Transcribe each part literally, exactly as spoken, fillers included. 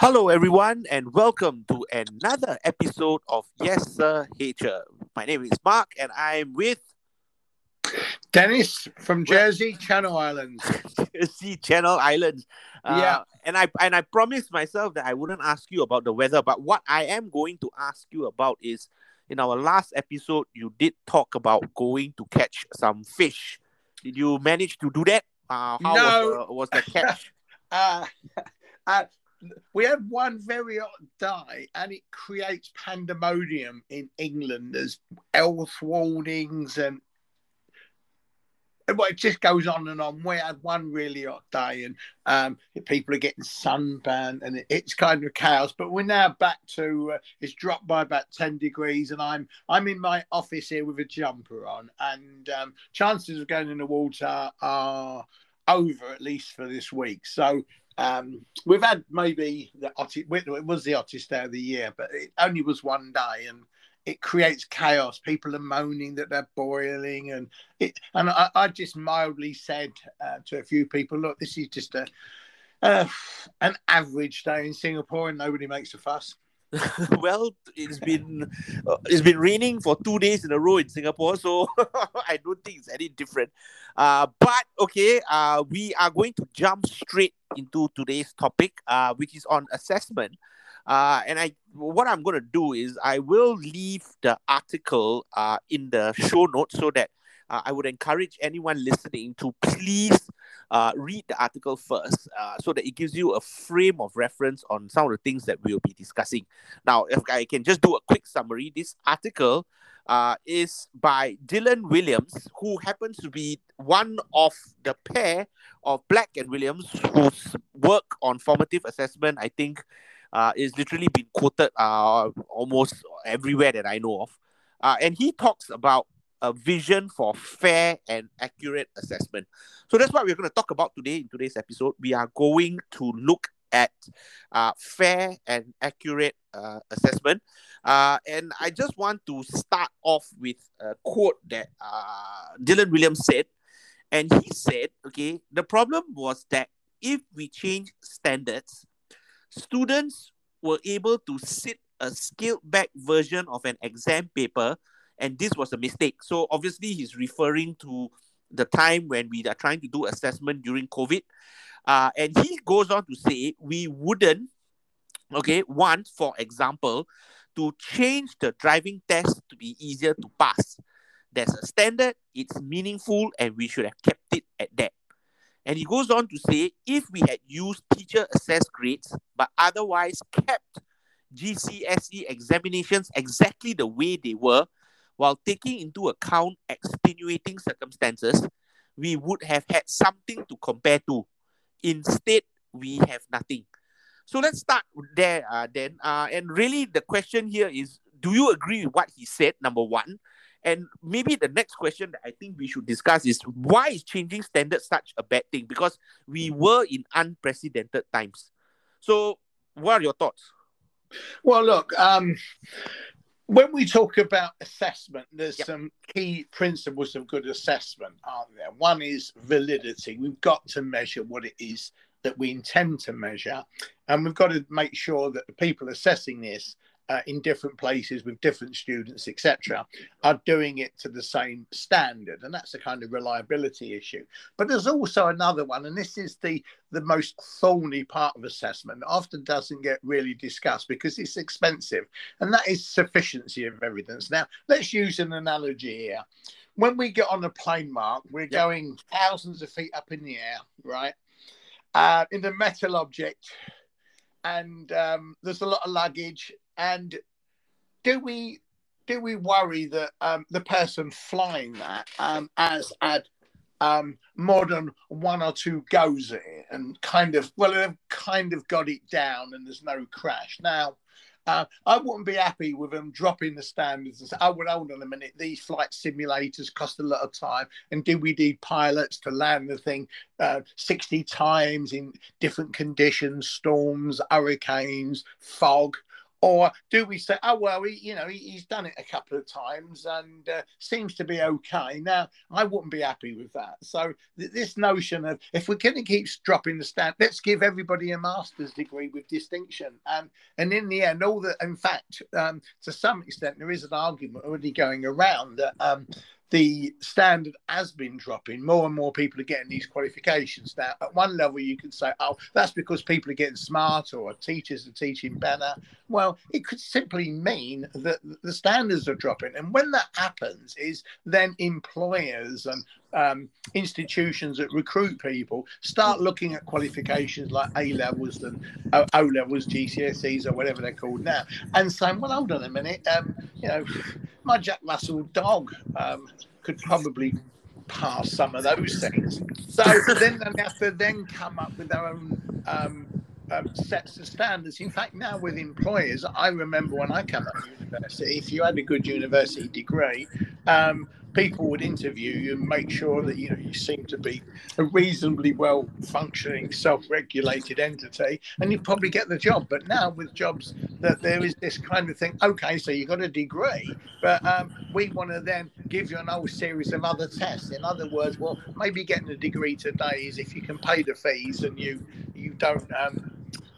Hello, everyone, and welcome to another episode of Yes, Sir, H R. My name is Mark, and I'm with... Dennis from Jersey Channel Islands. Jersey Channel Islands. Uh, yeah. And I, and I promised myself that I wouldn't ask you about the weather, but what I am going to ask you about is, in our last episode, you did talk about going to catch some fish. Did you manage to do that? Uh, how no. was, the, was the catch? uh, uh... We had one very odd day, and it creates pandemonium in England. There's health warnings, and well, it just goes on and on. We had one really odd day, and um, people are getting sunburned, and it, it's kind of chaos. But we're now back to uh, it's dropped by about ten degrees, and I'm I'm in my office here with a jumper on, and um, chances of going in the water are over, at least for this week. So. Um, we've had maybe the hottest, it was the hottest day of the year, but it only was one day, and it creates chaos. People are moaning that they're boiling, and it, and I, I just mildly said uh, to a few people, look, this is just a uh, an average day in Singapore, and nobody makes a fuss. Well, it's been uh, it's been raining for two days in a row in Singapore, so I don't think it's any different. Uh, but okay, uh, we are going to jump straight into today's topic, uh, which is on assessment. Uh, and I, what I'm going to do is I will leave the article uh, in the show notes, so that uh, I would encourage anyone listening to please uh, read the article first, uh, so that it gives you a frame of reference on some of the things that we'll be discussing. Now, if I can just do a quick summary, this article uh, is by Dylan Williams, who happens to be one of the pair of Black and Williams, whose work on formative assessment, I think, uh, is literally been quoted uh, almost everywhere that I know of. Uh, and he talks about a vision for fair and accurate assessment. So that's what we're going to talk about today in today's episode. We are going to look at uh, fair and accurate uh, assessment. Uh, and I just want to start off with a quote that uh, Dylan Williams said. And he said, okay, the problem was that if we change standards, students were able to sit a scaled-back version of an exam paper, and this was a mistake. So obviously, he's referring to the time when we are trying to do assessment during COVID. Uh, and he goes on to say, we wouldn't, okay, want, for example, to change the driving test to be easier to pass. There's a standard, it's meaningful, and we should have kept it at that. And he goes on to say, if we had used teacher-assessed grades, but otherwise kept G C S E examinations exactly the way they were, while taking into account extenuating circumstances, we would have had something to compare to. Instead, we have nothing. So let's start there uh, then. Uh, and really the question here is, do you agree with what he said, number one? And maybe the next question that I think we should discuss is, why is changing standards such a bad thing? Because we were in unprecedented times. So what are your thoughts? Well, look... Um... When we talk about assessment, there's yep. some key principles of good assessment, aren't there? One is validity. We've got to measure what it is that we intend to measure. And we've got to make sure that the people assessing this uh, in different places with different students, et cetera, are doing it to the same standard. And that's a kind of reliability issue. But there's also another one, and this is the, the most thorny part of assessment, often doesn't get really discussed because it's expensive, and that is sufficiency of evidence. Now, let's use an analogy here. When we get on a plane, Mark, we're yep. going thousands of feet up in the air, right, uh, in the metal object, and um, there's a lot of luggage. And do we do we worry that um, the person flying that um, has had um, more than one or two goes at it and kind of, well, they've kind of got it down and there's no crash? Now, uh, I wouldn't be happy with them dropping the standards and say, oh, well, hold on a minute, these flight simulators cost a lot of time, and do we need pilots to land the thing uh, sixty times in different conditions, storms, hurricanes, fog? Or do we say, oh, well, he, you know, he, he's done it a couple of times and uh, seems to be okay. Now, I wouldn't be happy with that. So th this notion of, if we're going to keep dropping the standard, let's give everybody a master's degree with distinction. And, and in the end, all that, in fact, um, to some extent, there is an argument already going around that um, the standard has been dropping. More and more people are getting these qualifications. Now, at one level, you could say, oh, that's because people are getting smarter or teachers are teaching better. Well, it could simply mean that the standards are dropping. And when that happens is then employers and um, institutions that recruit people start looking at qualifications like A levels and O levels, G C S Es or whatever they're called now, and saying, well, hold on a minute, um, you know, my Jack Russell dog um, could probably pass some of those things. So then they have to then come up with their own um, um, sets of standards. In fact, now with employers, I remember when I came up to university, if you had a good university degree, um, people would interview you and make sure that, you know, you seem to be a reasonably well-functioning, self-regulated entity, and you'd probably get the job. But now with jobs, that there is this kind of thing, okay, so you've got a degree, but um, we want to then give you an whole series of other tests. In other words, well, maybe getting a degree today is if you can pay the fees and you, you don't... Um,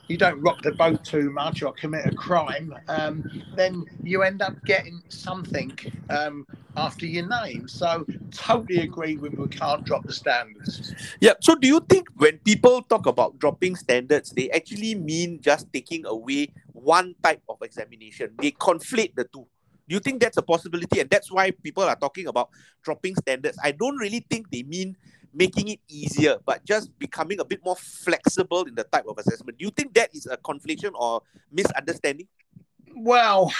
you don't rock the boat too much or commit a crime, um, then you end up getting something um, after your name. So totally agree with we can't drop the standards. Yeah. So do you think when people talk about dropping standards, they actually mean just taking away one type of examination? They conflate the two. Do you think that's a possibility? And that's why people are talking about dropping standards. I don't really think they mean making it easier, but just becoming a bit more flexible in the type of assessment. Do you think that is a conflation or misunderstanding? Well,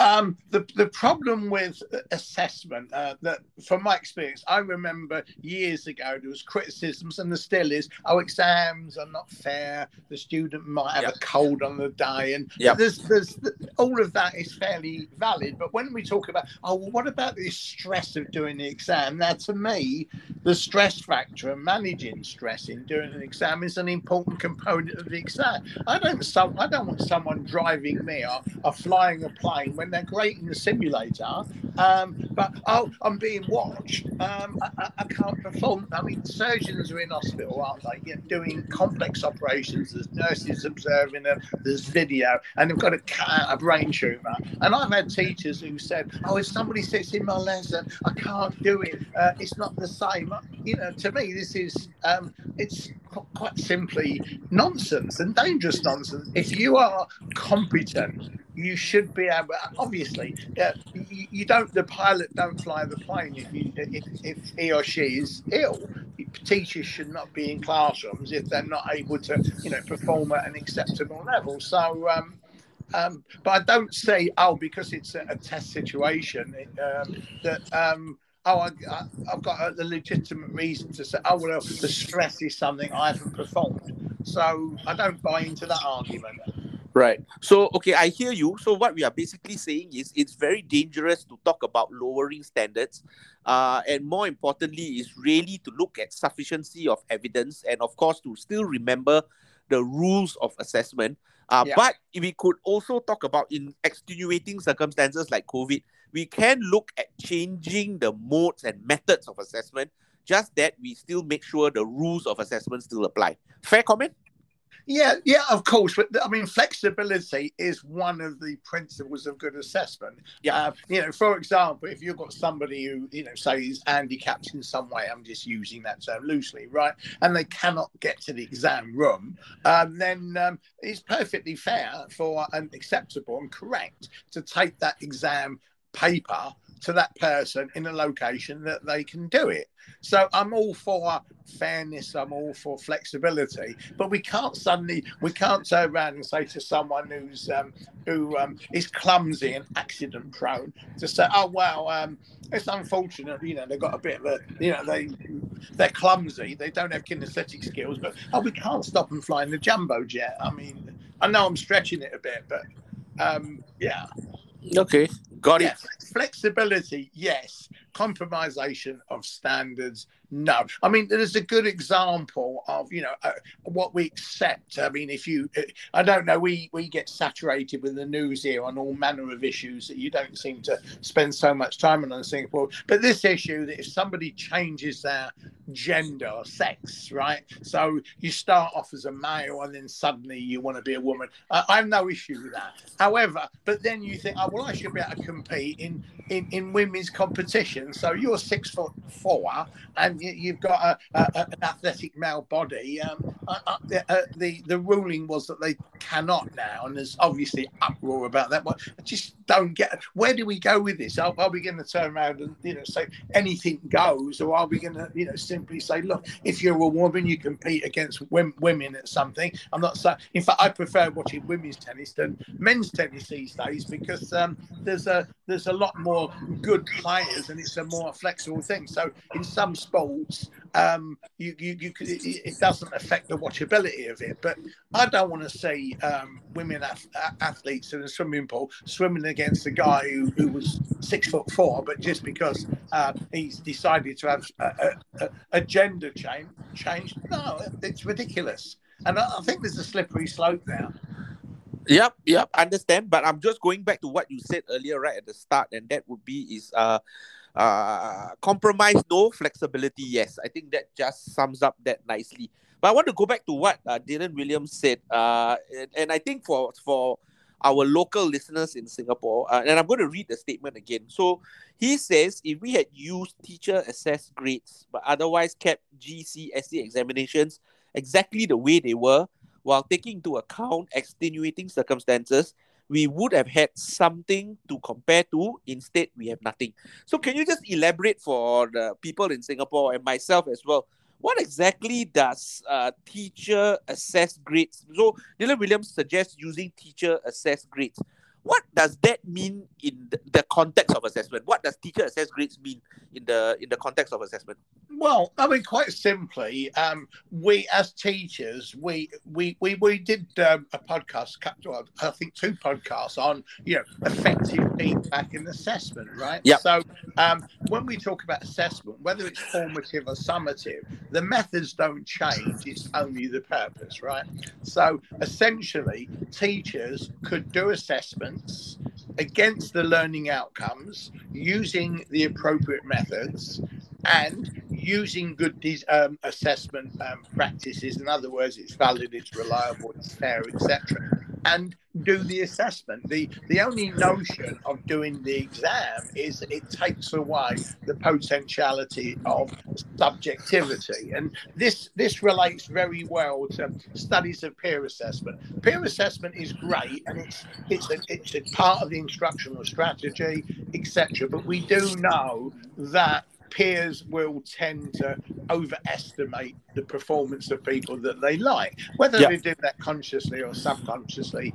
um, the, the problem with assessment, uh, that from my experience, I remember years ago, there was criticisms, and there still is, oh, exams are not fair, the student might have yep. a cold on the day, and yep. there's, there's, all of that is fairly valid. But when we talk about, oh, well, what about the stress of doing the exam? Now, to me, the stress factor and managing stress in doing an exam is an important component of the exam. I don't, so, I don't want someone driving me off, are flying a plane when they're great in the simulator, um, but oh, I'm being watched, um, I, I can't perform. I mean, surgeons are in hospital, aren't they? You're doing complex operations, there's nurses observing them, there's video, and they've got to cut out a brain tumour. And I've had teachers who said, oh, if somebody sits in my lesson, I can't do it, uh, it's not the same. You know, to me, this is, um, it's quite simply nonsense, and dangerous nonsense. If you are competent, you should be able, obviously, uh, you, you don't, the pilot don't fly the plane if, you, if, if he or she is ill. Teachers should not be in classrooms if they're not able to, you know, perform at an acceptable level. So, um, um, but I don't say, oh, because it's a, a test situation, it, um, that... Um, oh, I, I, I've got a, a legitimate reason to say, oh, well, the stress is something I haven't performed. So I don't buy into that argument. Right. So, okay, I hear you. So what we are basically saying is it's very dangerous to talk about lowering standards. Uh, and more importantly, is really to look at sufficiency of evidence and, of course, to still remember the rules of assessment. Uh, yeah. But we could also talk about, in extenuating circumstances like COVID, we can look at changing the modes and methods of assessment, just that we still make sure the rules of assessment still apply. Fair comment? Yeah, yeah, of course. But I mean, flexibility is one of the principles of good assessment. Yeah. Uh, you know, for example, if you've got somebody who, you know, say is handicapped in some way, I'm just using that term loosely, right? And they cannot get to the exam room, um, then um, it's perfectly fair for and acceptable and correct to take that exam paper to that person in a location that they can do it. So I'm all for fairness, I'm all for flexibility, but we can't suddenly, we can't turn around and say to someone who's um, who um, is clumsy and accident prone to say, oh, well, um, it's unfortunate, you know, they've got a bit of a, you know, they, they're clumsy, they don't have kinesthetic skills, but oh, we can't stop them flying the jumbo jet. I mean, I know I'm stretching it a bit, but um, yeah. Okay, got it. Yes. Flexibility, yes. compromisation of standards, no. I mean, there's a good example of, you know, uh, what we accept. I mean, if you, uh, I don't know, we, we get saturated with the news here on all manner of issues that you don't seem to spend so much time on in Singapore. But this issue that if somebody changes their gender or sex, right? So you start off as a male and then suddenly you want to be a woman. I, I have no issue with that. However, but then you think, oh, well, I should be able to compete in, in, in women's competition. So you're six foot four and you, you've got a, a, an athletic male body. Um, uh, uh, uh, the, the ruling was that they cannot now. And there's obviously uproar about that. But I just don't get, where do we go with this? Are, are we going to turn around and, you know, say anything goes? Or are we going to, you know, simply say, look, if you're a woman, you compete against women at something. I'm not saying, in fact, I prefer watching women's tennis than men's tennis these days because um, there's a there's a lot more good players and it's a more flexible thing. So in some sports, um, you you, you could, it, it doesn't affect the watchability of it. But I don't want to see um, women ath athletes in a swimming pool swimming against a guy who, who was six foot four, but just because uh, he's decided to have a, a, a gender change, change. No, it's ridiculous. And I, I think there's a slippery slope now. Yep, yep, understand. But I'm just going back to what you said earlier, right at the start, and that would be is uh, uh, compromise, no, flexibility, yes. I think that just sums up that nicely. But I want to go back to what uh, Dylan Williams said, uh, and, and I think for for our local listeners in Singapore, uh, and I'm going to read the statement again. So he says, if we had used teacher-assessed grades, but otherwise kept G C S E examinations exactly the way they were, while taking into account extenuating circumstances, we would have had something to compare to. Instead, we have nothing. So can you just elaborate for the people in Singapore and myself as well? What exactly does uh, teacher assess grades? So Dylan Williams suggests using teacher assess grades. What does that mean in the context of assessment? What does teacher assess grades mean in the in the context of assessment? Well, I mean, quite simply, um, we as teachers, we we we, we did um, a podcast, I think two podcasts on, you know, effective feedback in assessment, right? Yeah. So um, when we talk about assessment, whether it's formative or summative, the methods don't change. It's only the purpose, right? So essentially, teachers could do assessment against the learning outcomes using the appropriate methods and using good um, assessment um, practices. In other words, it's valid, it's reliable, it's fair, et cetera. And do the assessment. The the only notion of doing the exam is that it takes away the potentiality of subjectivity. And this this relates very well to studies of peer assessment. Peer assessment is great and it's it's a, it's a part of the instructional strategy, et cetera. But we do know that peers will tend to overestimate the performance of people that they like, whether yep. they do that consciously or subconsciously,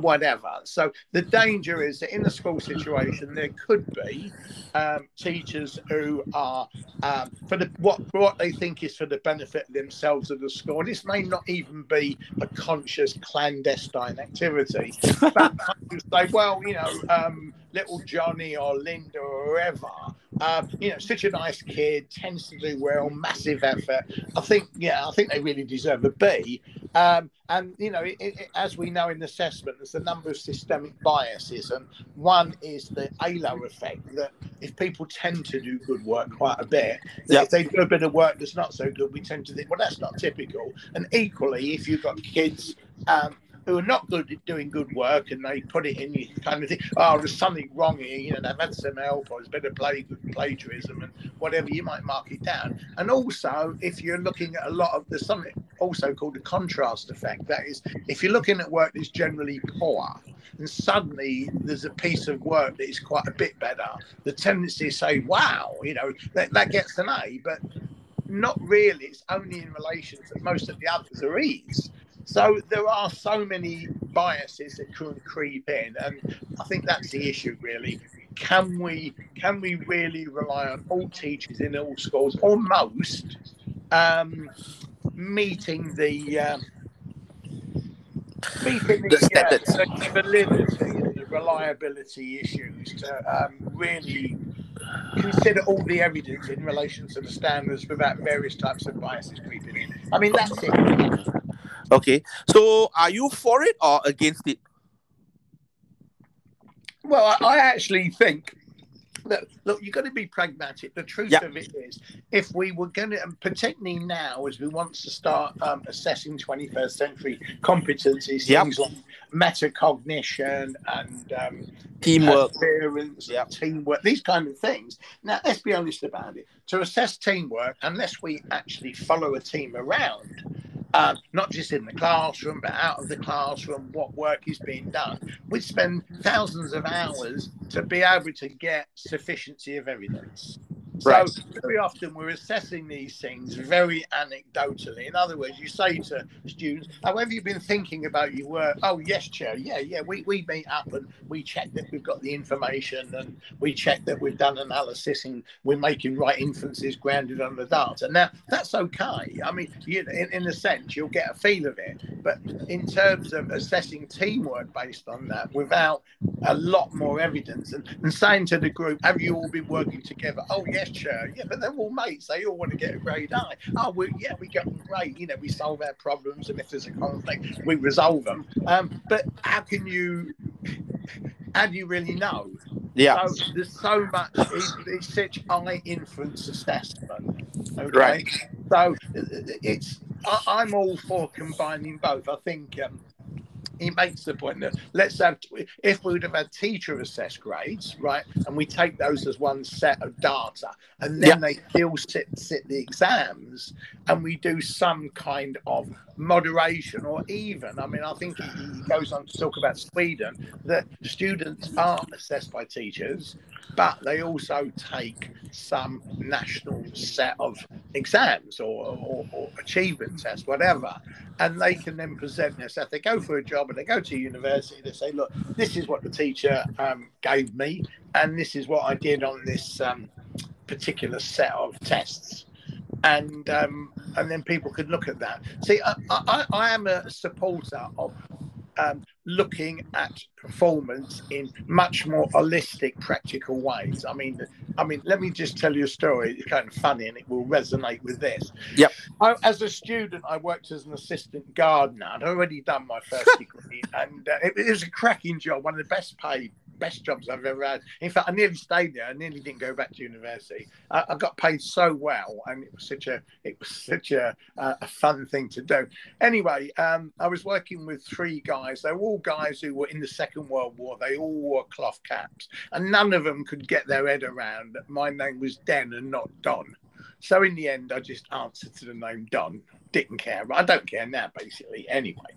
whatever. So the danger is that in a school situation, there could be um, teachers who are um, for the, what what they think is for the benefit of themselves of the school. And this may not even be a conscious clandestine activity. But you say, well, you know, um, little Johnny or Linda or whoever, Uh, you know, such a nice kid, tends to do well, massive effort. I think, yeah, I think they really deserve a B. Um, and, you know, it, it, as we know in assessment, there's a number of systemic biases. And one is the halo effect, that if people tend to do good work quite a bit, yep. if they do a bit of work that's not so good, we tend to think, well, that's not typical. And equally, if you've got kids um, who are not good at doing good work and they put it in, you kind of think, oh, there's something wrong here, you know, they've had some help or it's better play, plagiarism and whatever, you might mark it down. And also, if you're looking at a lot of, there's something also called the contrast effect, that is, if you're looking at work that's generally poor and suddenly there's a piece of work that is quite a bit better, the tendency to say, wow, you know, that, that gets an A, but not really, it's only in relation to most of the others are E's. So there are so many biases that can creep in, and I think that's the issue, really. Can we can we really rely on all teachers in all schools, or most, um, meeting the um, meeting the, the standards, uh, the validity and the reliability issues to um, really consider all the evidence in relation to the standards without various types of biases creeping in. I mean, that's it. Okay. So are you for it or against it? Well, I, I actually think that, look, you've got to be pragmatic. The truth yep. of it is, if we were going to, and particularly now as we want to start um, assessing twenty-first century competencies, yep. things like metacognition and um, teamwork, perseverance, yep. teamwork, these kind of things. Now, let's be honest about it. To assess teamwork, unless we actually follow a team around, Uh, not just in the classroom, but out of the classroom, what work is being done. We spend thousands of hours to be able to get sufficiency of evidence. Right. So very often we're assessing these things very anecdotally. In other words, you say to students, "Oh, have you been thinking about your work?" "Oh, yes, Chair. Yeah, yeah. We, we meet up and we check that we've got the information and we check that we've done analysis and we're making right inferences grounded on the data." Now, that's okay. I mean, you know, in, in a sense, you'll get a feel of it. But in terms of assessing teamwork based on that, without a lot more evidence and, and saying to the group, "Have you all been working together?" "Oh, yes. Sure. Yeah, but they're all mates. They all want to get a grade I. Oh, we, yeah, we get them great. You know, we solve our problems, and if there's a conflict, we resolve them." Um, but how can you? How do you really know? Yeah. So there's so much. It's, it's such high inference assessment. Okay? Right. So it's. I, I'm all for combining both. I think. Um, He makes the point that let's have, if we would have had teacher assessed grades, right, and we take those as one set of data, and then yep. they still sit, sit the exams, and we do some kind of moderation or even, I mean, I think he goes on to talk about Sweden, that students are assessed by teachers, but they also take some national set of exams or, or, or achievement tests, whatever, and they can then present this. If they go for a job and they go to university, they say, "Look, this is what the teacher um, gave me, and this is what I did on this um, particular set of tests." And um, and then people could look at that. See, I, I, I am a supporter of um, looking at performance in much more holistic, practical ways. I mean, I mean, let me just tell you a story. It's kind of funny, and it will resonate with this. Yep. I, as a student, I worked as an assistant gardener. I'd already done my first degree, and uh, it, it was a cracking job, one of the best paid. Best jobs I've ever had. In fact, I nearly stayed there. I nearly didn't go back to university. I, I got paid so well, and it was such a it was such a, uh, a fun thing to do. Anyway, um, I was working with three guys. They were all guys who were in the Second World War. They all wore cloth caps, and none of them could get their head around that my name was Den and not Don. So in the end, I just answered to the name Don. Didn't care. I don't care now, basically, anyway.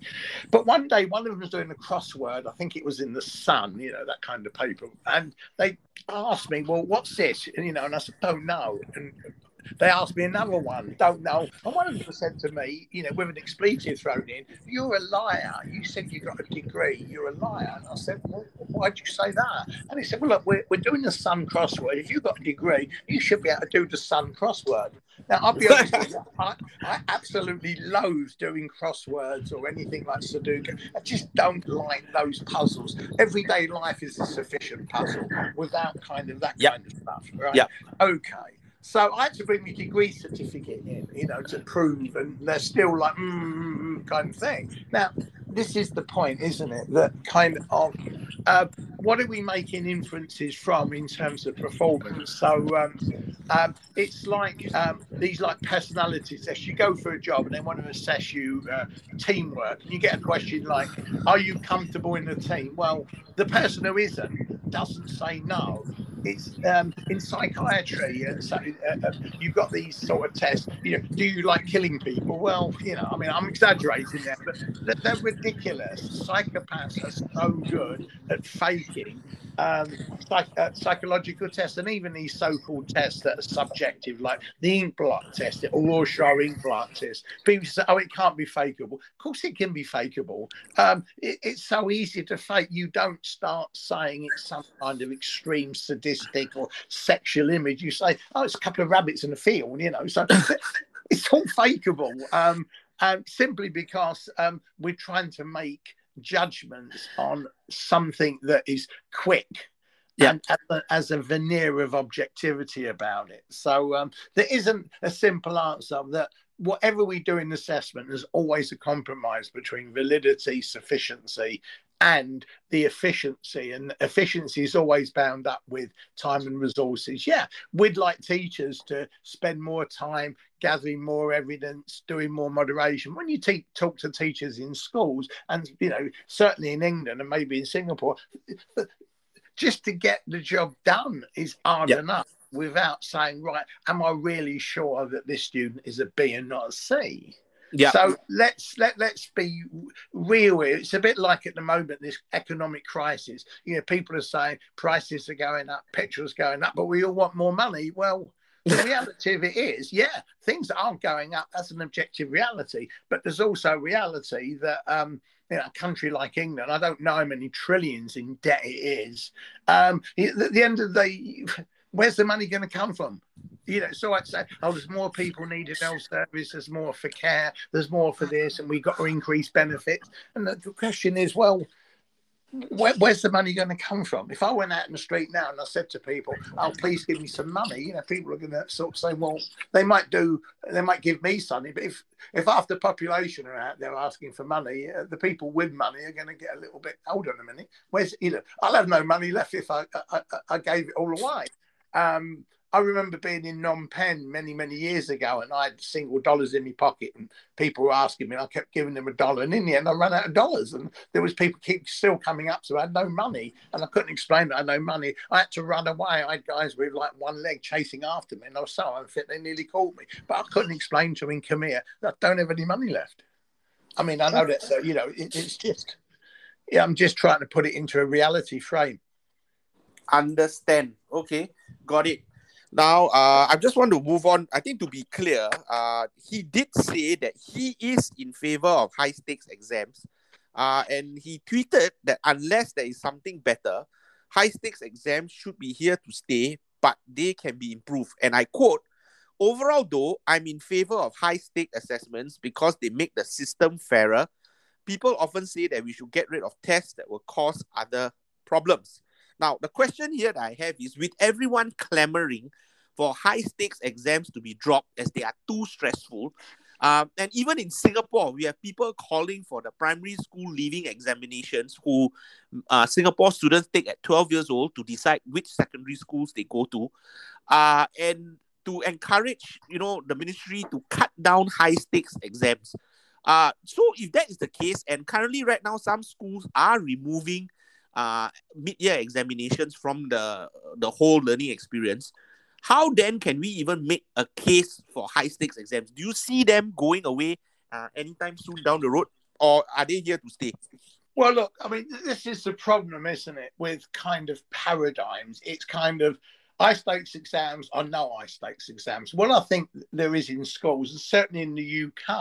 But one day, one of them was doing a crossword. I think it was in the Sun, you know, that kind of paper. And they asked me, "Well, what's this?" And, you know, and I said, "Don't know." And they asked me another one, "Don't know." And one of them said to me, you know, with an expletive thrown in, "You're a liar. You said you got a degree. You're a liar." And I said, "Well, why'd you say that?" And he said, "Well, look, we're, we're doing the Sun crossword. If you've got a degree, you should be able to do the Sun crossword." Now, I'll be honest with you, I, I absolutely loathe doing crosswords or anything like Sudoku. I just don't like those puzzles. Everyday life is a sufficient puzzle without kind of that yep. kind of stuff, right? Yep. Okay. So I had to bring my degree certificate in, you know, to prove, and they're still like, mm, kind of thing. Now, this is the point, isn't it? That kind of, uh, what are we making inferences from in terms of performance? So um, um, it's like um, these like personality tests. You go for a job and they want to assess you uh, teamwork. You get a question like, "Are you comfortable in the team?" Well, the person who isn't doesn't say no. It's um, in psychiatry, uh, so, uh, you've got these sort of tests. You know, do you like killing people? Well, you know, I mean, I'm exaggerating there, but they're, they're ridiculous. Psychopaths are so good at faking um, psych uh, psychological tests, and even these so-called tests that are subjective, like the ink blot test, the Rorschach ink blot test. People say, "Oh, it can't be fakeable." Of course, it can be fakeable. Um, it, it's so easy to fake. You don't start saying it's some kind of extreme sadistic or sexual image. You say, "Oh, it's a couple of rabbits in a field," you know, so it's all fakeable, um, and simply because um, we're trying to make judgments on something that is quick yeah. and as a, as a veneer of objectivity about it. So um, there isn't a simple answer that whatever we do in assessment, there's always a compromise between validity, sufficiency, and the efficiency, and efficiency is always bound up with time and resources. Yeah, we'd like teachers to spend more time gathering more evidence, doing more moderation. When you te- talk to teachers in schools, and you know, certainly in England and maybe in Singapore, just to get the job done is hard yeah. enough without saying, right, am I really sure that this student is a B and not a C? Yeah. So let's let let's be real. It's a bit like at the moment this economic crisis. You know, people are saying prices are going up, petrol's going up, but we all want more money. Well, the reality of it is, yeah, things are going up. That's an objective reality. But there's also reality that um, in a country like England, I don't know how many trillions in debt it is. Um, at the end of the day, where's the money going to come from? You know, so I'd say, oh, there's more people needed health service, there's more for care, there's more for this, and we've got to increase benefits. And the question is, well, where, where's the money going to come from? If I went out in the street now and I said to people, oh, please give me some money, you know, people are going to sort of say, well, they might do, they might give me something. But if, if half the population are out there asking for money, uh, the people with money are going to get a little bit, hold on a minute, where's, you know, I'll have no money left if I, I, I gave it all away. Um, I remember being in Phnom Penh many, many years ago, and I had single dollars in my pocket, and people were asking me, and I kept giving them a dollar, and in the end I ran out of dollars, and there was people keep still coming up, so I had no money, and I couldn't explain that I had no money. I had to run away. I had guys with like one leg chasing after me, and I was so unfit they nearly caught me, but I couldn't explain to them in Khmer that I don't have any money left. I mean, I know that, so you know, it, it's just, yeah, I'm just trying to put it into a reality frame. Understand. Okay, got it. Now, uh, I just want to move on. I think to be clear, uh, he did say that he is in favor of high-stakes exams. Uh, and he tweeted that unless there is something better, high-stakes exams should be here to stay, but they can be improved. And I quote, overall, though, I'm in favor of high-stake assessments because they make the system fairer. People often say that we should get rid of tests that will cause other problems. Now, the question here that I have is, with everyone clamoring for high-stakes exams to be dropped as they are too stressful, um, and even in Singapore, we have people calling for the primary school leaving examinations who uh, Singapore students take at twelve years old to decide which secondary schools they go to, uh, and to encourage, you know, the ministry to cut down high-stakes exams. Uh, so if that is the case, and currently right now some schools are removing Uh, mid-year examinations from the the whole learning experience, how then can we even make a case for high-stakes exams? Do you see them going away uh, anytime soon down the road, or are they here to stay? Well, look, I mean, this is the problem, isn't it, with kind of paradigms. It's kind of high-stakes exams or no high-stakes exams. Well, I think there is in schools, and certainly in the U K,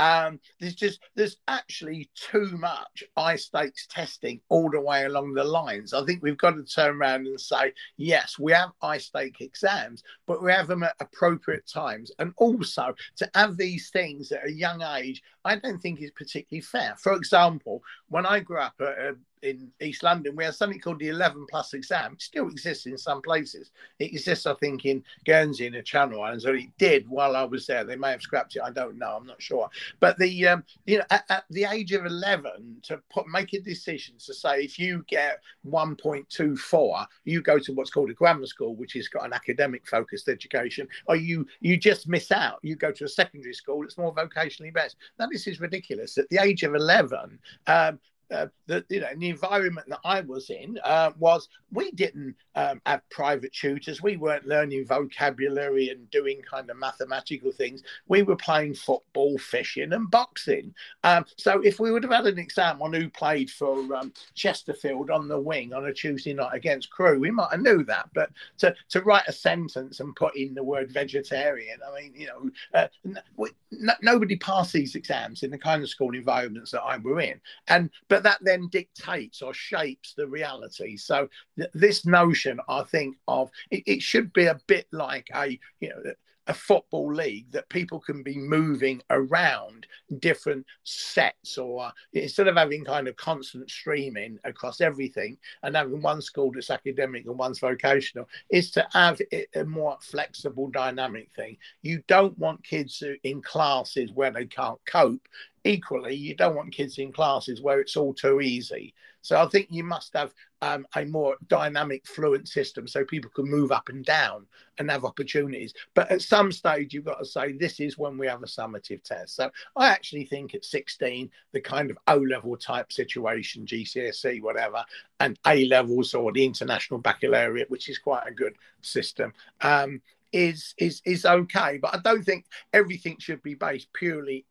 Um, there's just there's actually too much high stakes testing all the way along the lines. I think we've got to turn around and say, yes, we have high stake exams, but we have them at appropriate times. And also to have these things at a young age, I don't think is particularly fair. For example, when I grew up at a in East London, we had something called the eleven plus exam. It still exists in some places. It exists, I think, in Guernsey in the Channel Islands, or it did while I was there. They may have scrapped it. I don't know. I'm not sure. But the um, you know, at, at the age of eleven, to put make a decision to say if you get one point two four, you go to what's called a grammar school, which has got an academic-focused education, or you you just miss out. You go to a secondary school. It's more vocationally based. Now, this is ridiculous. At the age of eleven, um, Uh, the, you know, the environment that I was in uh, was we didn't um, have private tutors. We weren't learning vocabulary and doing kind of mathematical things. We were playing football, fishing and boxing. Um, so if we would have had an exam on who played for um, Chesterfield on the wing on a Tuesday night against Crewe, we might have knew that. But to, to write a sentence and put in the word vegetarian, I mean, you know, uh, n- we, n- nobody passed these exams in the kind of school environments that I were in. And but but that then dictates or shapes the reality. So th this notion, I think, of it, it should be a bit like a, you know, a football league, that people can be moving around different sets, or instead of having kind of constant streaming across everything and having one school that's academic and one's vocational, is to have a more flexible dynamic thing. You don't want kids who, in classes where they can't cope. Equally, you don't want kids in classes where it's all too easy. So I think you must have um, a more dynamic, fluent system so people can move up and down and have opportunities. But at some stage, you've got to say, this is when we have a summative test. So I actually think at sixteen, the kind of O level type situation, G C S E, whatever, and A levels or the International Baccalaureate, which is quite a good system, um, is, is, is okay. But I don't think everything should be based purely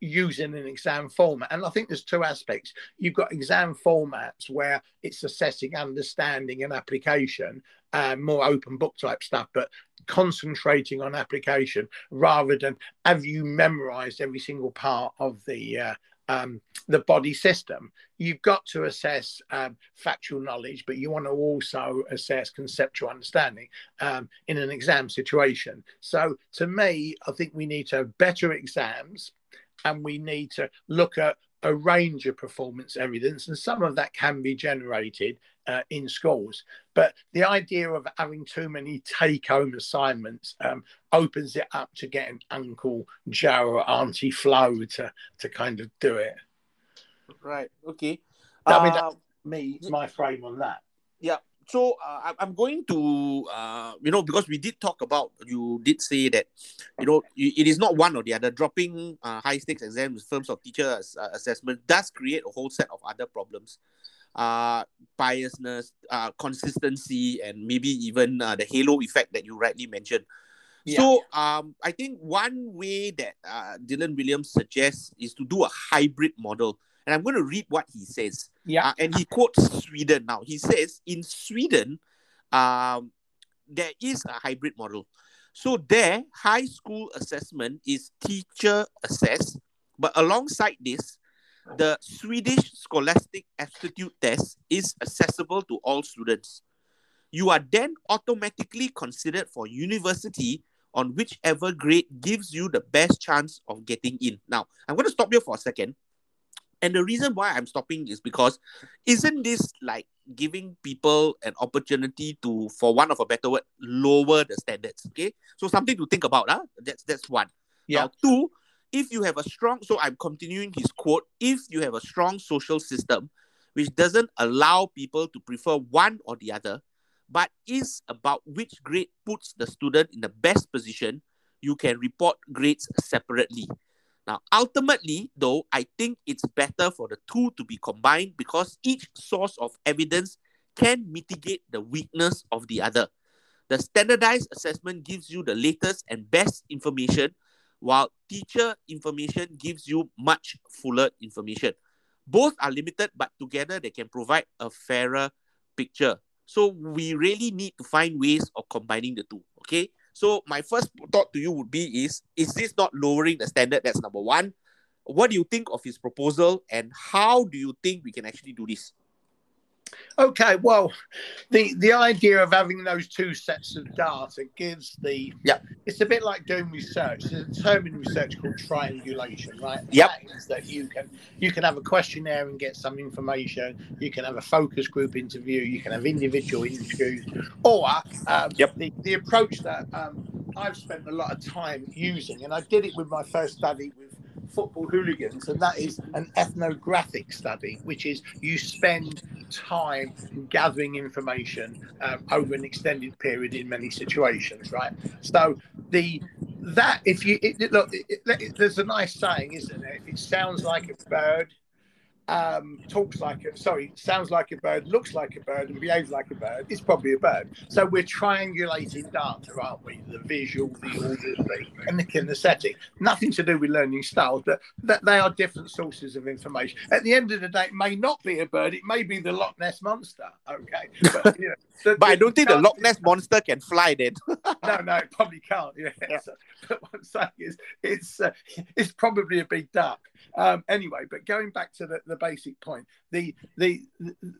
using an exam format. And I think there's two aspects. You've got exam formats where it's assessing understanding and application, uh, more open book type stuff, but concentrating on application rather than have you memorized every single part of the uh, um, the body system. You've got to assess um, factual knowledge, but you want to also assess conceptual understanding um, in an exam situation. So to me, I think we need to have better exams, and we need to look at a range of performance evidence, and some of that can be generated uh, in schools. But the idea of having too many take-home assignments um, opens it up to getting Uncle Joe or Auntie Flo to, to kind of do it. Right, okay. I mean, that's uh, me, my frame on that. Yeah, so uh, I'm going to, uh, you know, because we did talk about, you did say that, you know, it is not one or the other. Dropping uh, high-stakes exams in terms of teacher uh, assessment does create a whole set of other problems. Uh, biasness, uh, consistency, and maybe even uh, the halo effect that you rightly mentioned. Yeah. So um, I think one way that uh, Dylan Williams suggests is to do a hybrid model. And I'm going to read what he says. Yeah. Uh, and he quotes Sweden now. He says, in Sweden, um, there is a hybrid model. So there, high school assessment is teacher assessed. But alongside this, the Swedish Scholastic Aptitude Test is accessible to all students. You are then automatically considered for university on whichever grade gives you the best chance of getting in. Now, I'm going to stop here for a second. And the reason why I'm stopping is because, isn't this like giving people an opportunity to, for want of a better word, lower the standards? Okay, so something to think about. Huh? That's that's one. Yeah. Now, two, if you have a strong, so I'm continuing his quote, if you have a strong social system which doesn't allow people to prefer one or the other, but is about which grade puts the student in the best position, you can report grades separately. Now, ultimately, though, I think it's better for the two to be combined because each source of evidence can mitigate the weakness of the other. The standardized assessment gives you the latest and best information, while teacher information gives you much fuller information. Both are limited, but together they can provide a fairer picture. So we really need to find ways of combining the two, okay? So my first thought to you would be is, is this not lowering the standard? That's number one. What do you think of his proposal, and how do you think we can actually do this? Okay, well, the, the idea of having those two sets of data gives the... Yeah. It's a bit like doing research. There's a term in research called triangulation, right? Yep. That means that you can, you can have a questionnaire and get some information. You can have a focus group interview. You can have individual interviews. Or um, yep. the, the approach that um, I've spent a lot of time using, and I did it with my first study with football hooligans, and that is an ethnographic study, which is you spend time gathering information um, over an extended period in many situations, right? So the that if you it, look it, it, there's a nice saying, isn't it? If it sounds like a bird, um talks like a sorry sounds like a bird, looks like a bird, and behaves like a bird, it's probably a bird. So we're triangulating data, aren't we? The visual, the auditory, and the kinesthetic. Nothing to do with learning styles, but that they are different sources of information. At the end of the day, it may not be a bird, it may be the Loch Ness monster, okay? But, you know, the, but the, I don't think the Loch Ness monster can fly then. no no it probably can't. Yeah, yeah. So, but what I'm saying is it's uh, it's probably a big duck. Um anyway, but going back to the, the basic point. The the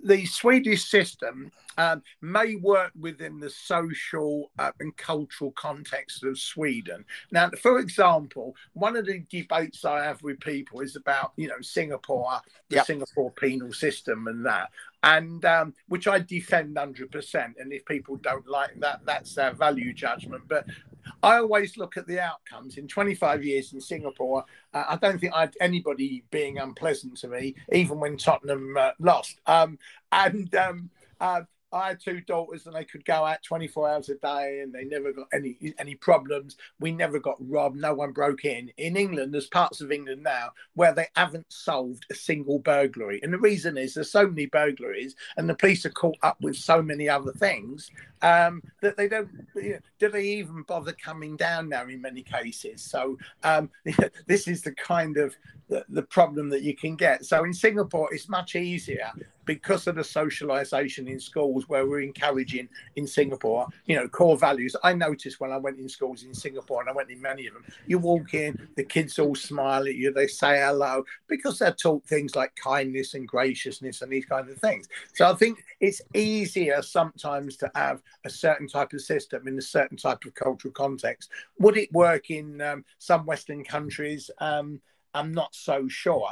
the Swedish system um, may work within the social uh, and cultural context of Sweden. Now, for example, one of the debates I have with people is about, you know, Singapore, the yep. Singapore penal system and that. And um, which I defend one hundred percent. And if people don't like that, that's their value judgment. But I always look at the outcomes. In twenty-five years in Singapore, uh, I don't think I had anybody being unpleasant to me, even when Tottenham uh, lost. Um, and um, uh, I had two daughters, and they could go out twenty-four hours a day, and they never got any any problems. We never got robbed. No one broke in. In England, there's parts of England now where they haven't solved a single burglary. And the reason is there's so many burglaries, and the police are caught up with so many other things um, that they don't, you know, do they even bother coming down now in many cases. So um, this is the kind of the, the problem that you can get. So in Singapore, it's much easier because of the socialization in schools, where we're encouraging in Singapore, you know, core values. I noticed when I went in schools in Singapore, and I went in many of them, you walk in, the kids all smile at you, they say hello, because they're taught things like kindness and graciousness and these kind of things. So I think it's easier sometimes to have a certain type of system in a certain type of cultural context. Would it work in um, some Western countries? Um, I'm not so sure.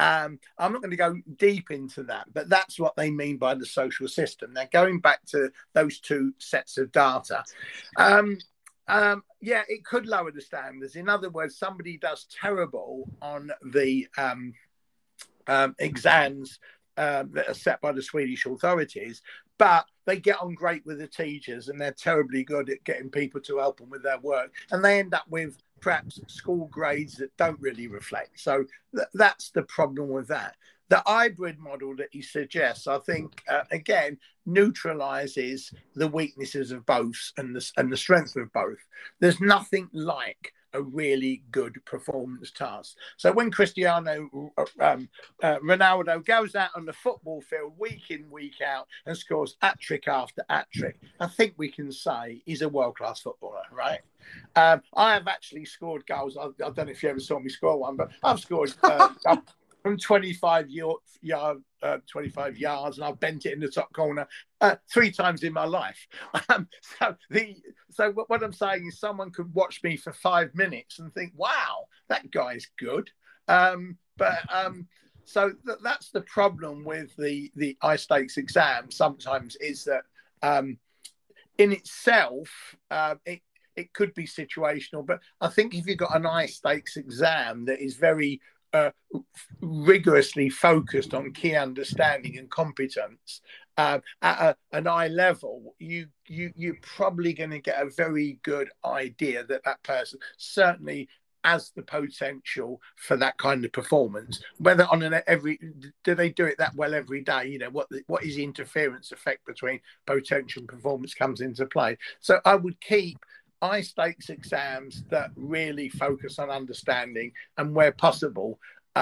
Um, I'm not going to go deep into that, but that's what they mean by the social system. Now, going back to those two sets of data, um, um, yeah, it could lower the standards. In other words, somebody does terrible on the um, um, exams uh, that are set by the Swedish authorities, but they get on great with the teachers, and they're terribly good at getting people to help them with their work, and they end up with perhaps school grades that don't really reflect. So th that's the problem with that. The hybrid model that he suggests, I think, uh, again, neutralizes the weaknesses of both and the, and the strength of both. There's nothing like a really good performance task. So when Cristiano um, uh, Ronaldo goes out on the football field week in, week out and scores hat-trick after hat-trick, I think we can say he's a world-class footballer, right? Um, I have actually scored goals. I, I don't know if you ever saw me score one, but I've scored uh, from twenty-five yard, yard, uh, twenty-five yards, and I've bent it in the top corner uh, three times in my life. Um, so, the, so what I'm saying is someone could watch me for five minutes and think, wow, that guy's good. Um, but um, so th that's the problem with the, the high stakes exam sometimes, is that um, in itself, uh, it, it could be situational. But I think if you've got an high stakes exam that is very Uh, rigorously focused on key understanding and competence uh, at a, an eye level, you you you're probably going to get a very good idea that that person certainly has the potential for that kind of performance. Whether on an every do they do it that well every day? You know, what what is the interference effect between potential and performance comes into play. So I would keep high stakes exams that really focus on understanding and, where possible,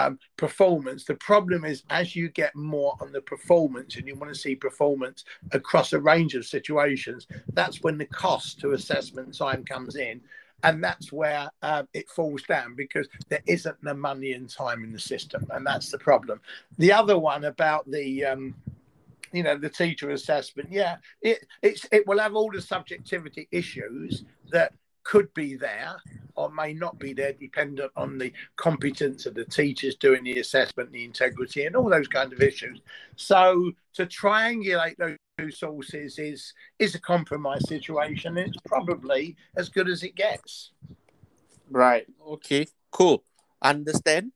um, performance. The problem is, as you get more on the performance and you want to see performance across a range of situations, that's when the cost to assessment time comes in. And that's where uh, it falls down, because there isn't the money and time in the system. And that's the problem. The other one about the um, you know, the teacher assessment, yeah, it, it's, it will have all the subjectivity issues that could be there or may not be there, dependent on the competence of the teachers doing the assessment, the integrity and all those kind of issues. So to triangulate those two sources is, is a compromise situation. It's probably as good as it gets. Right. Okay, cool. Understand.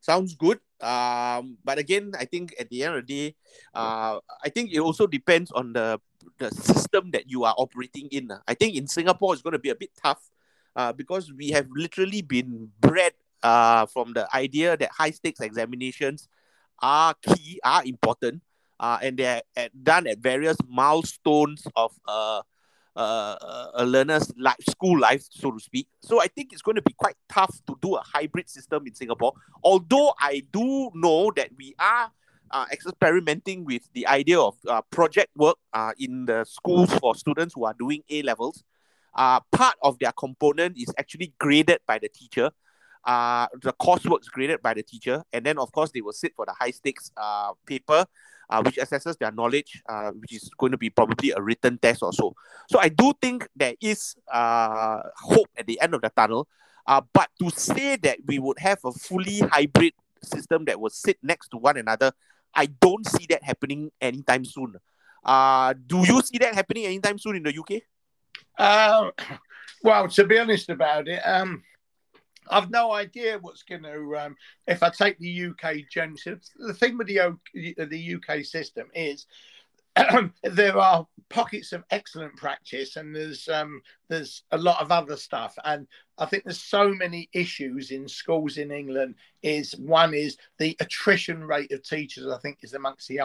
Sounds good. Um, but again, I think at the end of the day, uh, I think it also depends on the the system that you are operating in. I think in Singapore, it's going to be a bit tough uh, because we have literally been bred uh, from the idea that high-stakes examinations are key, are important, uh, and they're at, done at various milestones of uh, uh, a learner's life, school life, so to speak. So I think it's going to be quite tough to do a hybrid system in Singapore, although I do know that we are Uh, experimenting with the idea of uh, project work uh, in the schools for students who are doing A-levels. Uh, part of their component is actually graded by the teacher. Uh, the coursework is graded by the teacher, and then of course they will sit for the high stakes uh, paper, uh, which assesses their knowledge, uh, which is going to be probably a written test or so. So I do think there is uh, hope at the end of the tunnel, uh, but to say that we would have a fully hybrid system that will sit next to one another, I don't see that happening anytime soon. Uh, do you see that happening anytime soon in the U K? Uh, well, to be honest about it, um, I've no idea what's going to, um, if I take the U K general, the thing with the, o the U K system is there are pockets of excellent practice, and there's um, there's a lot of other stuff. And I think there's so many issues in schools in England. Is one is the attrition rate of teachers, I think, is amongst the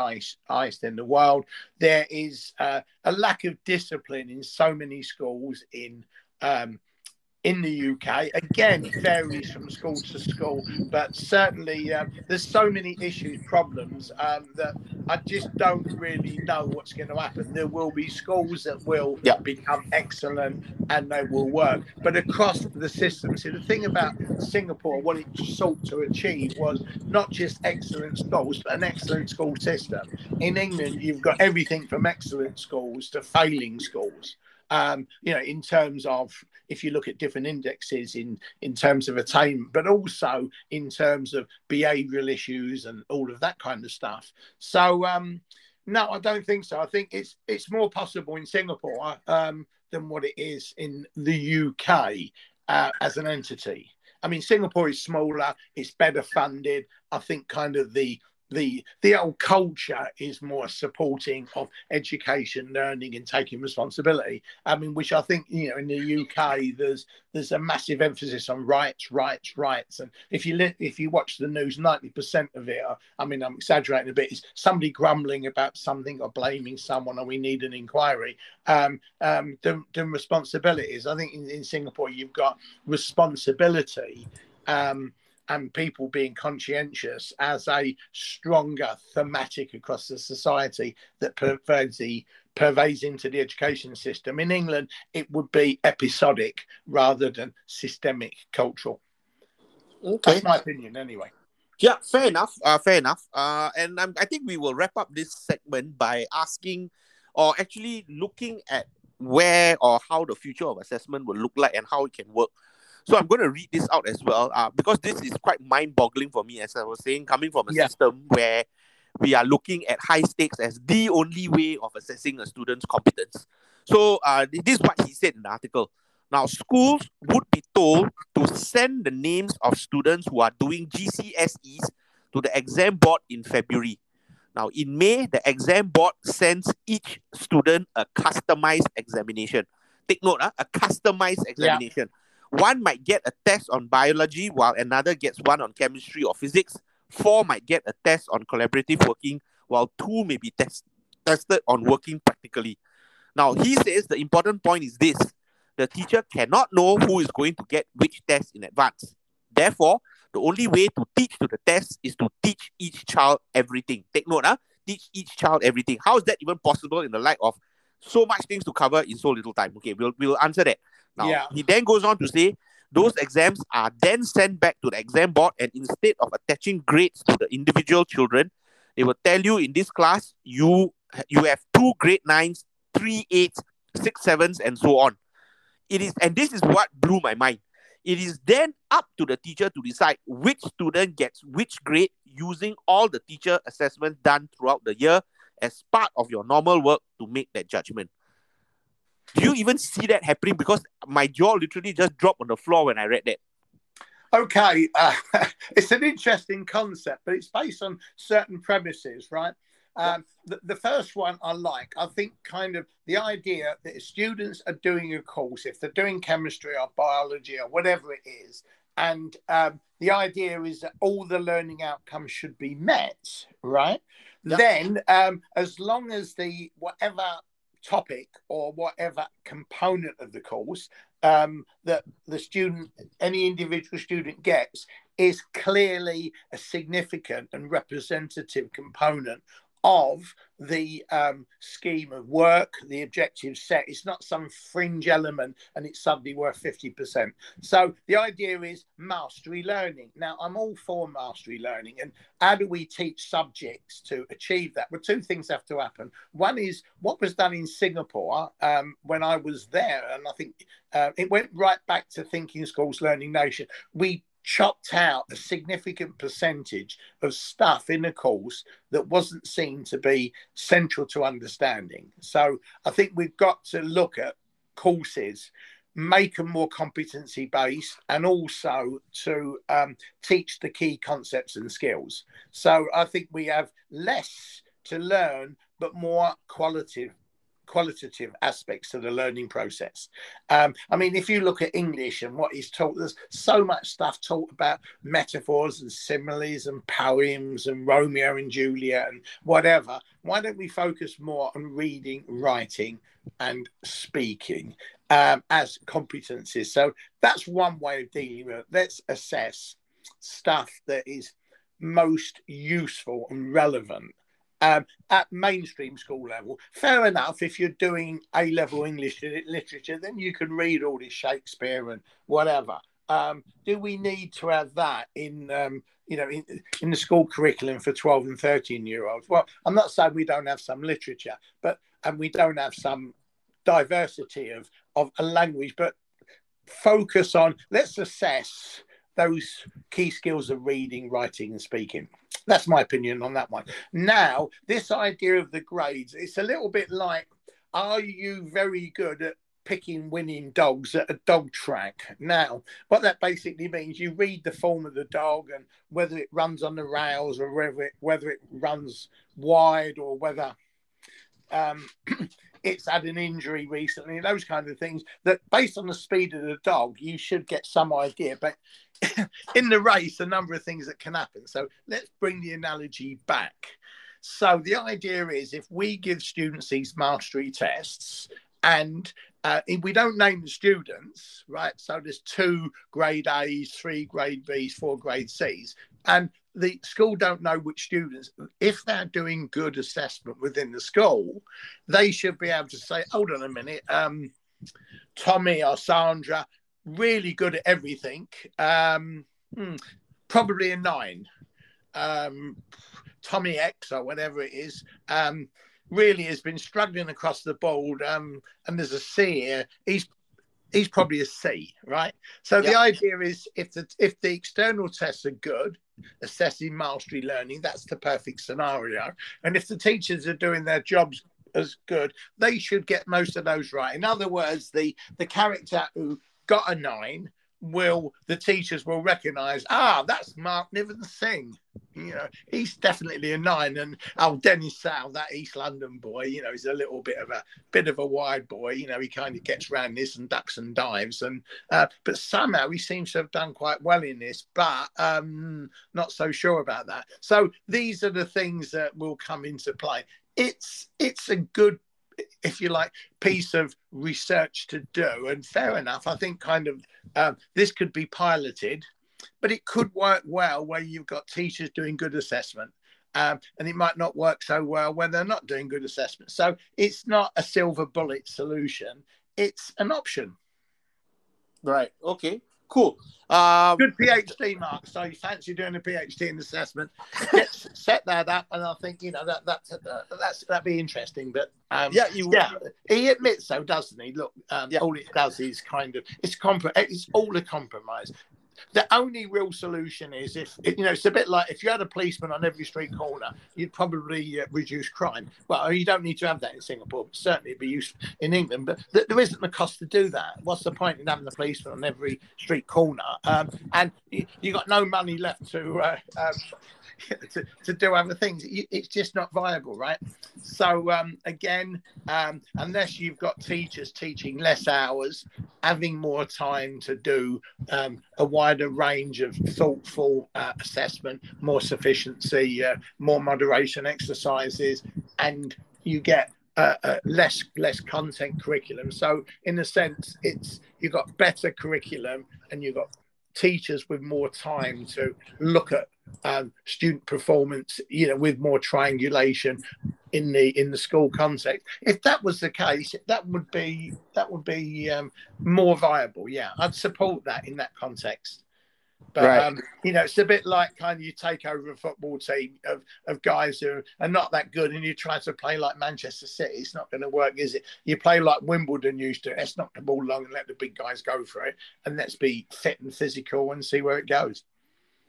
highest in the world. There is uh, a lack of discipline in so many schools in um in the U K. Again, it varies from school to school, but certainly um, there's so many issues, problems, um, that I just don't really know what's going to happen. There will be schools that will yeah. become excellent and they will work, but across the system. So the thing about Singapore, what it sought to achieve was not just excellent schools, but an excellent school system. In England, you've got everything from excellent schools to failing schools. Um, you know, in terms of, if you look at different indexes in, in terms of attainment, but also in terms of behavioural issues and all of that kind of stuff. So, um, no, I don't think so. I think it's it's more possible in Singapore um, than what it is in the U K uh, as an entity. I mean, Singapore is smaller, it's better funded. I think kind of the The, the old culture is more supporting of education, learning and taking responsibility. I mean, which I think, you know, in the U K, there's there's a massive emphasis on rights, rights, rights. And if you li if you watch the news, ninety percent of it, are, I mean, I'm exaggerating a bit, is somebody grumbling about something or blaming someone, or we need an inquiry. Um, um, the, the responsibilities. I think in, in Singapore, you've got responsibility, um and people being conscientious as a stronger thematic across the society that pervades, the, pervades into the education system. In England, it would be episodic rather than systemic cultural. Okay. That's my opinion anyway. Yeah, fair enough. Uh, fair enough. Uh, and um, I think we will wrap up this segment by asking, or actually looking at where or how the future of assessment will look like and how it can work. So I'm going to read this out as well, uh, because this is quite mind-boggling for me, as I was saying, coming from a yeah. system where we are looking at high stakes as the only way of assessing a student's competence. So uh, this is what he said in the article. Now, schools would be told to send the names of students who are doing G C S Es to the exam board in February. Now, in May, the exam board sends each student a customized examination. Take note, uh, a customized examination. Yeah. One might get a test on biology, while another gets one on chemistry or physics. Four might get a test on collaborative working, while two may be test tested on working practically. Now, he says the important point is this. The teacher cannot know who is going to get which test in advance. Therefore, the only way to teach to the test is to teach each child everything. Take note, huh? Teach each child everything. How is that even possible in the light of so much things to cover in so little time? Okay, we'll, we'll answer that. Now, yeah. he then goes on to say, those exams are then sent back to the exam board, and instead of attaching grades to the individual children, they will tell you, in this class, you you have two grade nines, three eights, six sevens, and so on. It is, and this is what blew my mind. It is then up to the teacher to decide which student gets which grade, using all the teacher assessment done throughout the year as part of your normal work to make that judgment. Do you even see that happening? Because my jaw literally just dropped on the floor when I read that. Okay. Uh, it's an interesting concept, but it's based on certain premises, right? Um, the, the first one I like. I think kind of the idea that if students are doing a course, if they're doing chemistry or biology or whatever it is, and um, the idea is that all the learning outcomes should be met, right? Yep. Then um, as long as the whatever topic or whatever component of the course um, that the student, any individual student gets, is clearly a significant and representative component of the um, scheme of work, the objective set. It's not some fringe element and it's suddenly worth fifty percent. So the idea is mastery learning. Now, I'm all for mastery learning. And how do we teach subjects to achieve that? Well, two things have to happen. One is what was done in Singapore um, when I was there. And I think uh, it went right back to Thinking Schools Learning Nation. We chopped out a significant percentage of stuff in a course that wasn't seen to be central to understanding. So I think we've got to look at courses, make them more competency based, and also to um, teach the key concepts and skills. So I think we have less to learn, but more qualitative qualitative aspects to the learning process. Um, I mean, if you look at English and what is taught, there's so much stuff taught about metaphors and similes and poems and Romeo and Juliet and whatever. Why don't we focus more on reading, writing and speaking um, as competencies? So that's one way of dealing with it. Let's assess stuff that is most useful and relevant Um, at mainstream school level. Fair enough, if you're doing A-level English literature, then you can read all this Shakespeare and whatever. Um, do we need to have that in, um, you know, in, in the school curriculum for twelve and thirteen-year-olds? Well, I'm not saying we don't have some literature, but and we don't have some diversity of, of a language, but focus on, let's assess those key skills of reading, writing and speaking. That's my opinion on that one. Now, this idea of the grades, it's a little bit like, are you very good at picking winning dogs at a dog track? Now, what that basically means, you read the form of the dog and whether it runs on the rails or whether it, whether it runs wide or whether um, it's had an injury recently, those kind of things, that based on the speed of the dog, you should get some idea. But in the race, a number of things that can happen. So let's bring the analogy back. So the idea is if we give students these mastery tests and uh, if we don't name the students, right? So there's two grade A's, three grade B's, four grade C's, and the school don't know which students. If they're doing good assessment within the school, they should be able to say, hold on a minute, um, Tommy or Sandra, really good at everything, um, hmm, probably a nine. Um, Tommy X or whatever it is, um, really has been struggling across the board, um, and there's a C here. He's he's probably a C, right? So yep. The idea is if the, if the external tests are good, assessing mastery learning, that's the perfect scenario. And if the teachers are doing their jobs as good, they should get most of those right. In other words, the, the character who got a nine, will the teachers will recognise, ah, that's Mark Niven Singh. You know, he's definitely a nine. And oh, Dennis Sal, that East London boy, you know, he's a little bit of a bit of a wide boy. You know, he kind of gets around this and ducks and dives. And uh, but somehow he seems to have done quite well in this, but um, not so sure about that. So these are the things that will come into play. It's it's a good, if you like, piece of research to do. And fair enough, I think kind of um, this could be piloted, but it could work well where you've got teachers doing good assessment um, and it might not work so well when they're not doing good assessment. So it's not a silver bullet solution. It's an option. Right. Okay, cool. Um, good PhD, Mark. So you fancy doing a PhD in assessment? Get, set that up, and I think you know that that uh, that's that'd be interesting. But um, yeah, you, yeah, he admits so, doesn't he? Look, um, yeah. All it does is kind of it's compro it's all a compromise. The only real solution is if, you know, it's a bit like if you had a policeman on every street corner, you'd probably uh, reduce crime. Well, you don't need to have that in Singapore, but certainly it'd be useful in England. But th there isn't the cost to do that. What's the point in having a policeman on every street corner? Um, and you got no money left to, uh, um, to, to do other things. It's just not viable, right? So, um, again, um, unless you've got teachers teaching less hours, having more time to do um, a wide a range of thoughtful uh, assessment, more sufficiency, uh, more moderation exercises, and you get uh, uh, less less content curriculum. So in a sense, it's you've got better curriculum and you've got teachers with more time to look at um, student performance, you know, with more triangulation in the in the school context. If that was the case, that would be that would be um, more viable. Yeah, I'd support that in that context. But, right. um, you know, it's a bit like kind of you take over a football team of, of guys who are not that good and you try to play like Manchester City. It's not going to work, is it? You play like Wimbledon used to. Let's knock the ball long and let the big guys go for it. And let's be fit and physical and see where it goes.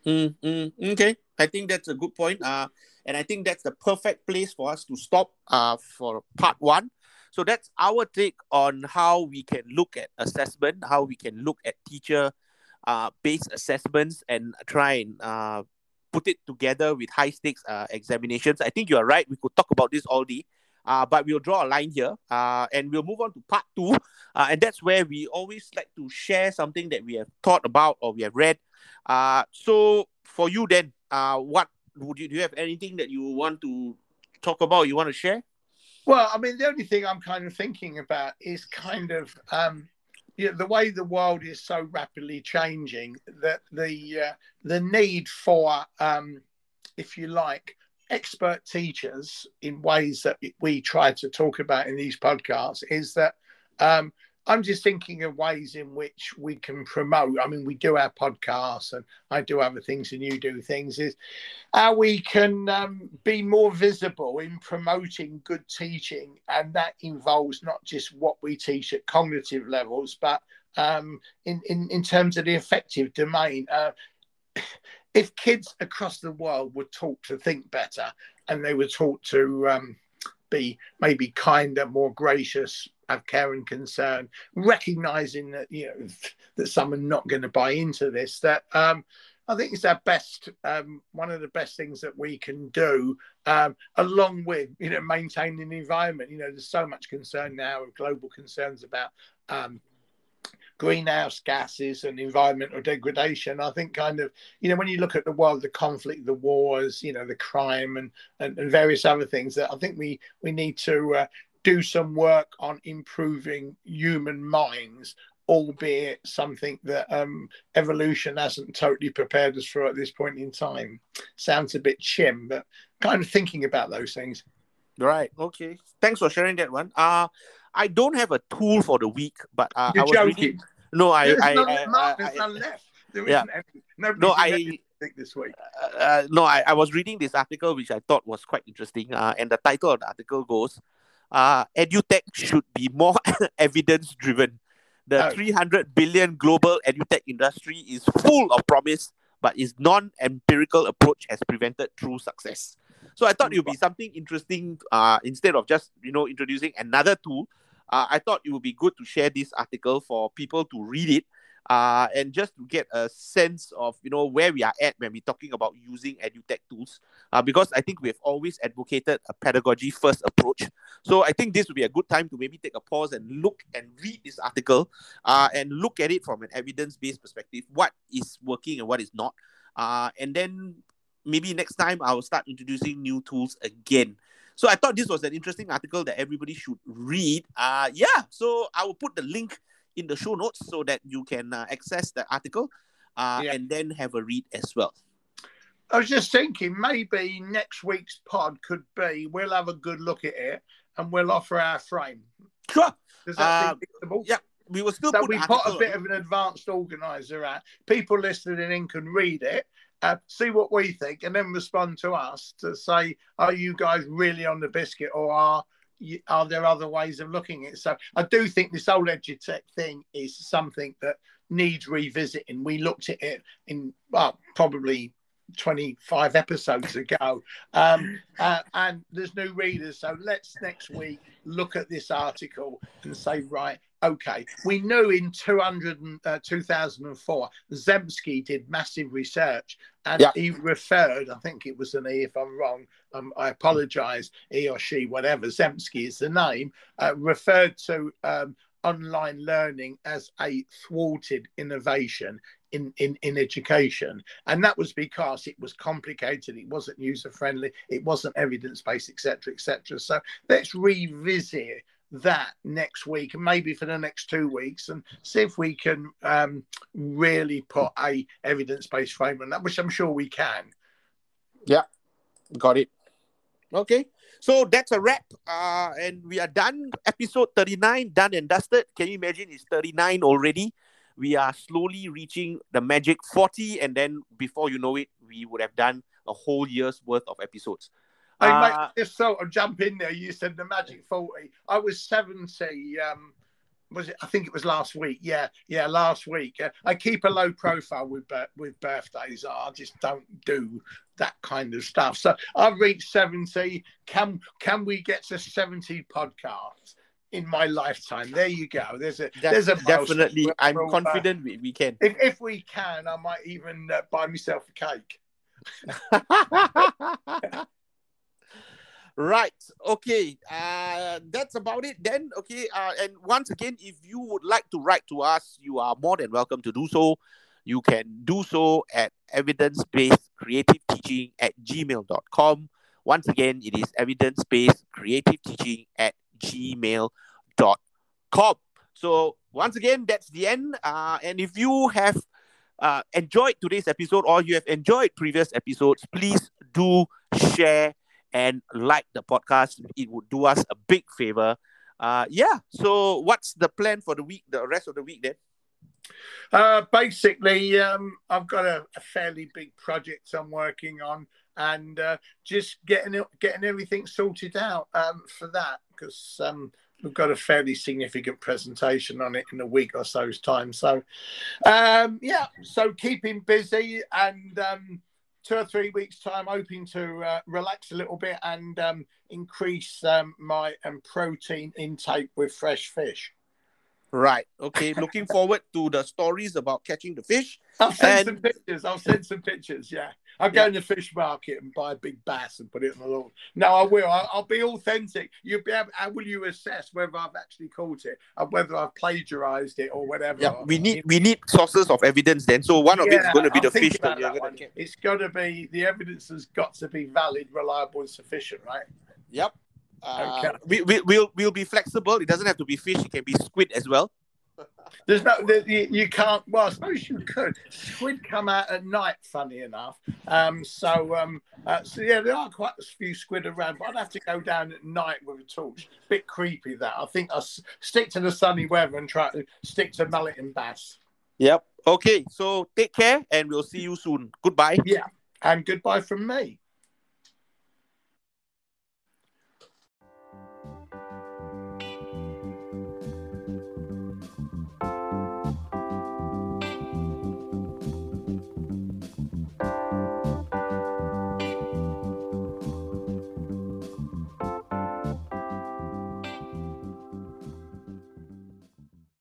Mm-hmm. Okay. I think that's a good point. Uh, and I think that's the perfect place for us to stop uh, for part one. So that's our take on how we can look at assessment, how we can look at teacher Uh, based assessments and try and uh, put it together with high stakes uh, examinations. I think you are right. We could talk about this all day, uh, but we'll draw a line here uh, and we'll move on to part two. Uh, and that's where we always like to share something that we have thought about or we have read. Uh, so for you then, uh, what would you, do you have anything that you want to talk about, you want to share? Well, I mean, the only thing I'm kind of thinking about is kind of... Um... You know, the way the world is so rapidly changing that the uh, the need for, um, if you like, expert teachers in ways that we try to talk about in these podcasts is that um, I'm just thinking of ways in which we can promote. I mean, we do our podcasts and I do other things and you do things is how we can um, be more visible in promoting good teaching. And that involves not just what we teach at cognitive levels, but um, in, in, in terms of the affective domain. Uh, if kids across the world were taught to think better and they were taught to um, be maybe kinder, more gracious, have care and concern, recognizing that you know that some are not going to buy into this. That um, I think it's our best, um, one of the best things that we can do, um, along with you know maintaining the environment. You know, there's so much concern now of global concerns about um, greenhouse gases and environmental degradation. I think kind of you know when you look at the world, the conflict, the wars, you know, the crime and and, and various other things. That I think we we need to. Uh, do some work on improving human minds, albeit something that um, evolution hasn't totally prepared us for at this point in time. Sounds a bit chim, but kind of thinking about those things. Right. Okay. Thanks for sharing that one. Uh, I don't have a tool for the week, but uh, You're I was joking. Reading... No, I... There's I, none, I, Mark, there's I, none I, left. There yeah. isn't No, I... this week. Uh, uh, no, I, I was reading this article, which I thought was quite interesting. Uh, and the title of the article goes... Uh, Edutech should be more evidence-driven. The oh. three hundred billion global Edutech industry is full of promise, but its non-empirical approach has prevented true success. So I thought it would be something interesting. Uh, instead of just you know introducing another tool, uh, I thought it would be good to share this article for people to read it, uh, and just to get a sense of you know where we are at when we're talking about using Edutech tools, uh, because I think we have always advocated a pedagogy first approach. So I think this would be a good time to maybe take a pause and look and read this article, uh, and look at it from an evidence-based perspective, what is working and what is not. Uh, and then maybe next time I will start introducing new tools again. So I thought this was an interesting article that everybody should read. Uh, yeah, so I will put the link in the show notes so that you can uh, access the article uh, yeah. and then have a read as well. I was just thinking maybe next week's pod could be, we'll have a good look at it and we'll offer our frame. Sure. Does that uh, seem reasonable? Yeah, we will still so put we put a bit on. Of an advanced organizer out. People listening in can read it, uh, see what we think, and then respond to us to say, are you guys really on the biscuit or are Are there other ways of looking at it? So I do think this whole Edutech thing is something that needs revisiting. We looked at it in well, probably twenty-five episodes ago, um, uh, and there's new readers. So let's next week look at this article and say, right, okay, we knew in two thousand four, Zemsky did massive research and yeah. he referred, I think it was an E if I'm wrong, um, I apologize, he or she, whatever, Zemsky is the name, uh, referred to um, online learning as a thwarted innovation in, in, in education. And that was because it was complicated, it wasn't user-friendly, it wasn't evidence-based, et cetera, et cetera. So let's revisit that next week and maybe for the next two weeks and see if we can um, really put a evidence-based frame on that, which I'm sure we can. Yeah, got it. Okay, so that's a wrap. Uh, and we are done. Episode thirty-nine, done and dusted. Can you imagine? It's thirty-nine already. We are slowly reaching the magic forty, and then before you know it, we would have done a whole year's worth of episodes. Hey, uh, mate, if so, I'll jump in there. You said the magic forty. I was seventy. Um, was it? I think it was last week. Yeah, yeah, last week. Uh, I keep a low profile with with birthdays. I just don't do that kind of stuff. So I've reached seventy. Can can we get to seventy podcasts in my lifetime? There you go. There's a That's there's a definitely. We're, I'm we're confident we, we can. If if we can, I might even uh, buy myself a cake. Right. Okay. Uh, that's about it then. Okay. Uh, and once again, if you would like to write to us, you are more than welcome to do so. You can do so at evidence based creative teaching at gmail dot com. Once again, it is evidence based creative teaching at gmail dot com. So once again, that's the end. Uh, and if you have uh, enjoyed today's episode or you have enjoyed previous episodes, please do share and like the podcast. It would do us a big favor. Uh, yeah. So what's the plan for the week, the rest of the week then? Uh, basically, um, I've got a, a fairly big project I'm working on and uh, just getting it, getting everything sorted out um, for that because um, we've got a fairly significant presentation on it in a week or so's time. So, um, yeah. So keeping busy and... Um, two or three weeks' time, hoping to uh, relax a little bit and um, increase um, my um, protein intake with fresh fish. Right. Okay. Looking forward to the stories about catching the fish. I'll send and... some pictures. I'll send some pictures, yeah. I'll go yeah. in the fish market and buy a big bass and put it on the lawn. No, I will. I'll, I'll be authentic. You'll be able, how will you assess whether I've actually caught it and whether I've plagiarised it or whatever? Yeah, we need we need sources of evidence then. So one of yeah, it's going to be the fish. That you're gonna get. It's got to be, the evidence has got to be valid, reliable and sufficient, right? Yep. Uh, okay. We, we, we'll, we'll be flexible. It doesn't have to be fish. It can be squid as well. There's no, you, you can't. Well, I suppose you could. Squid come out at night, funny enough. Um, so, um, uh, so yeah, there are quite a few squid around, but I'd have to go down at night with a torch. Bit creepy that. I think I'll s- stick to the sunny weather and try to stick to mullet and bass. Yep. Okay. So take care, and we'll see you soon. Goodbye. Yeah, and goodbye from me.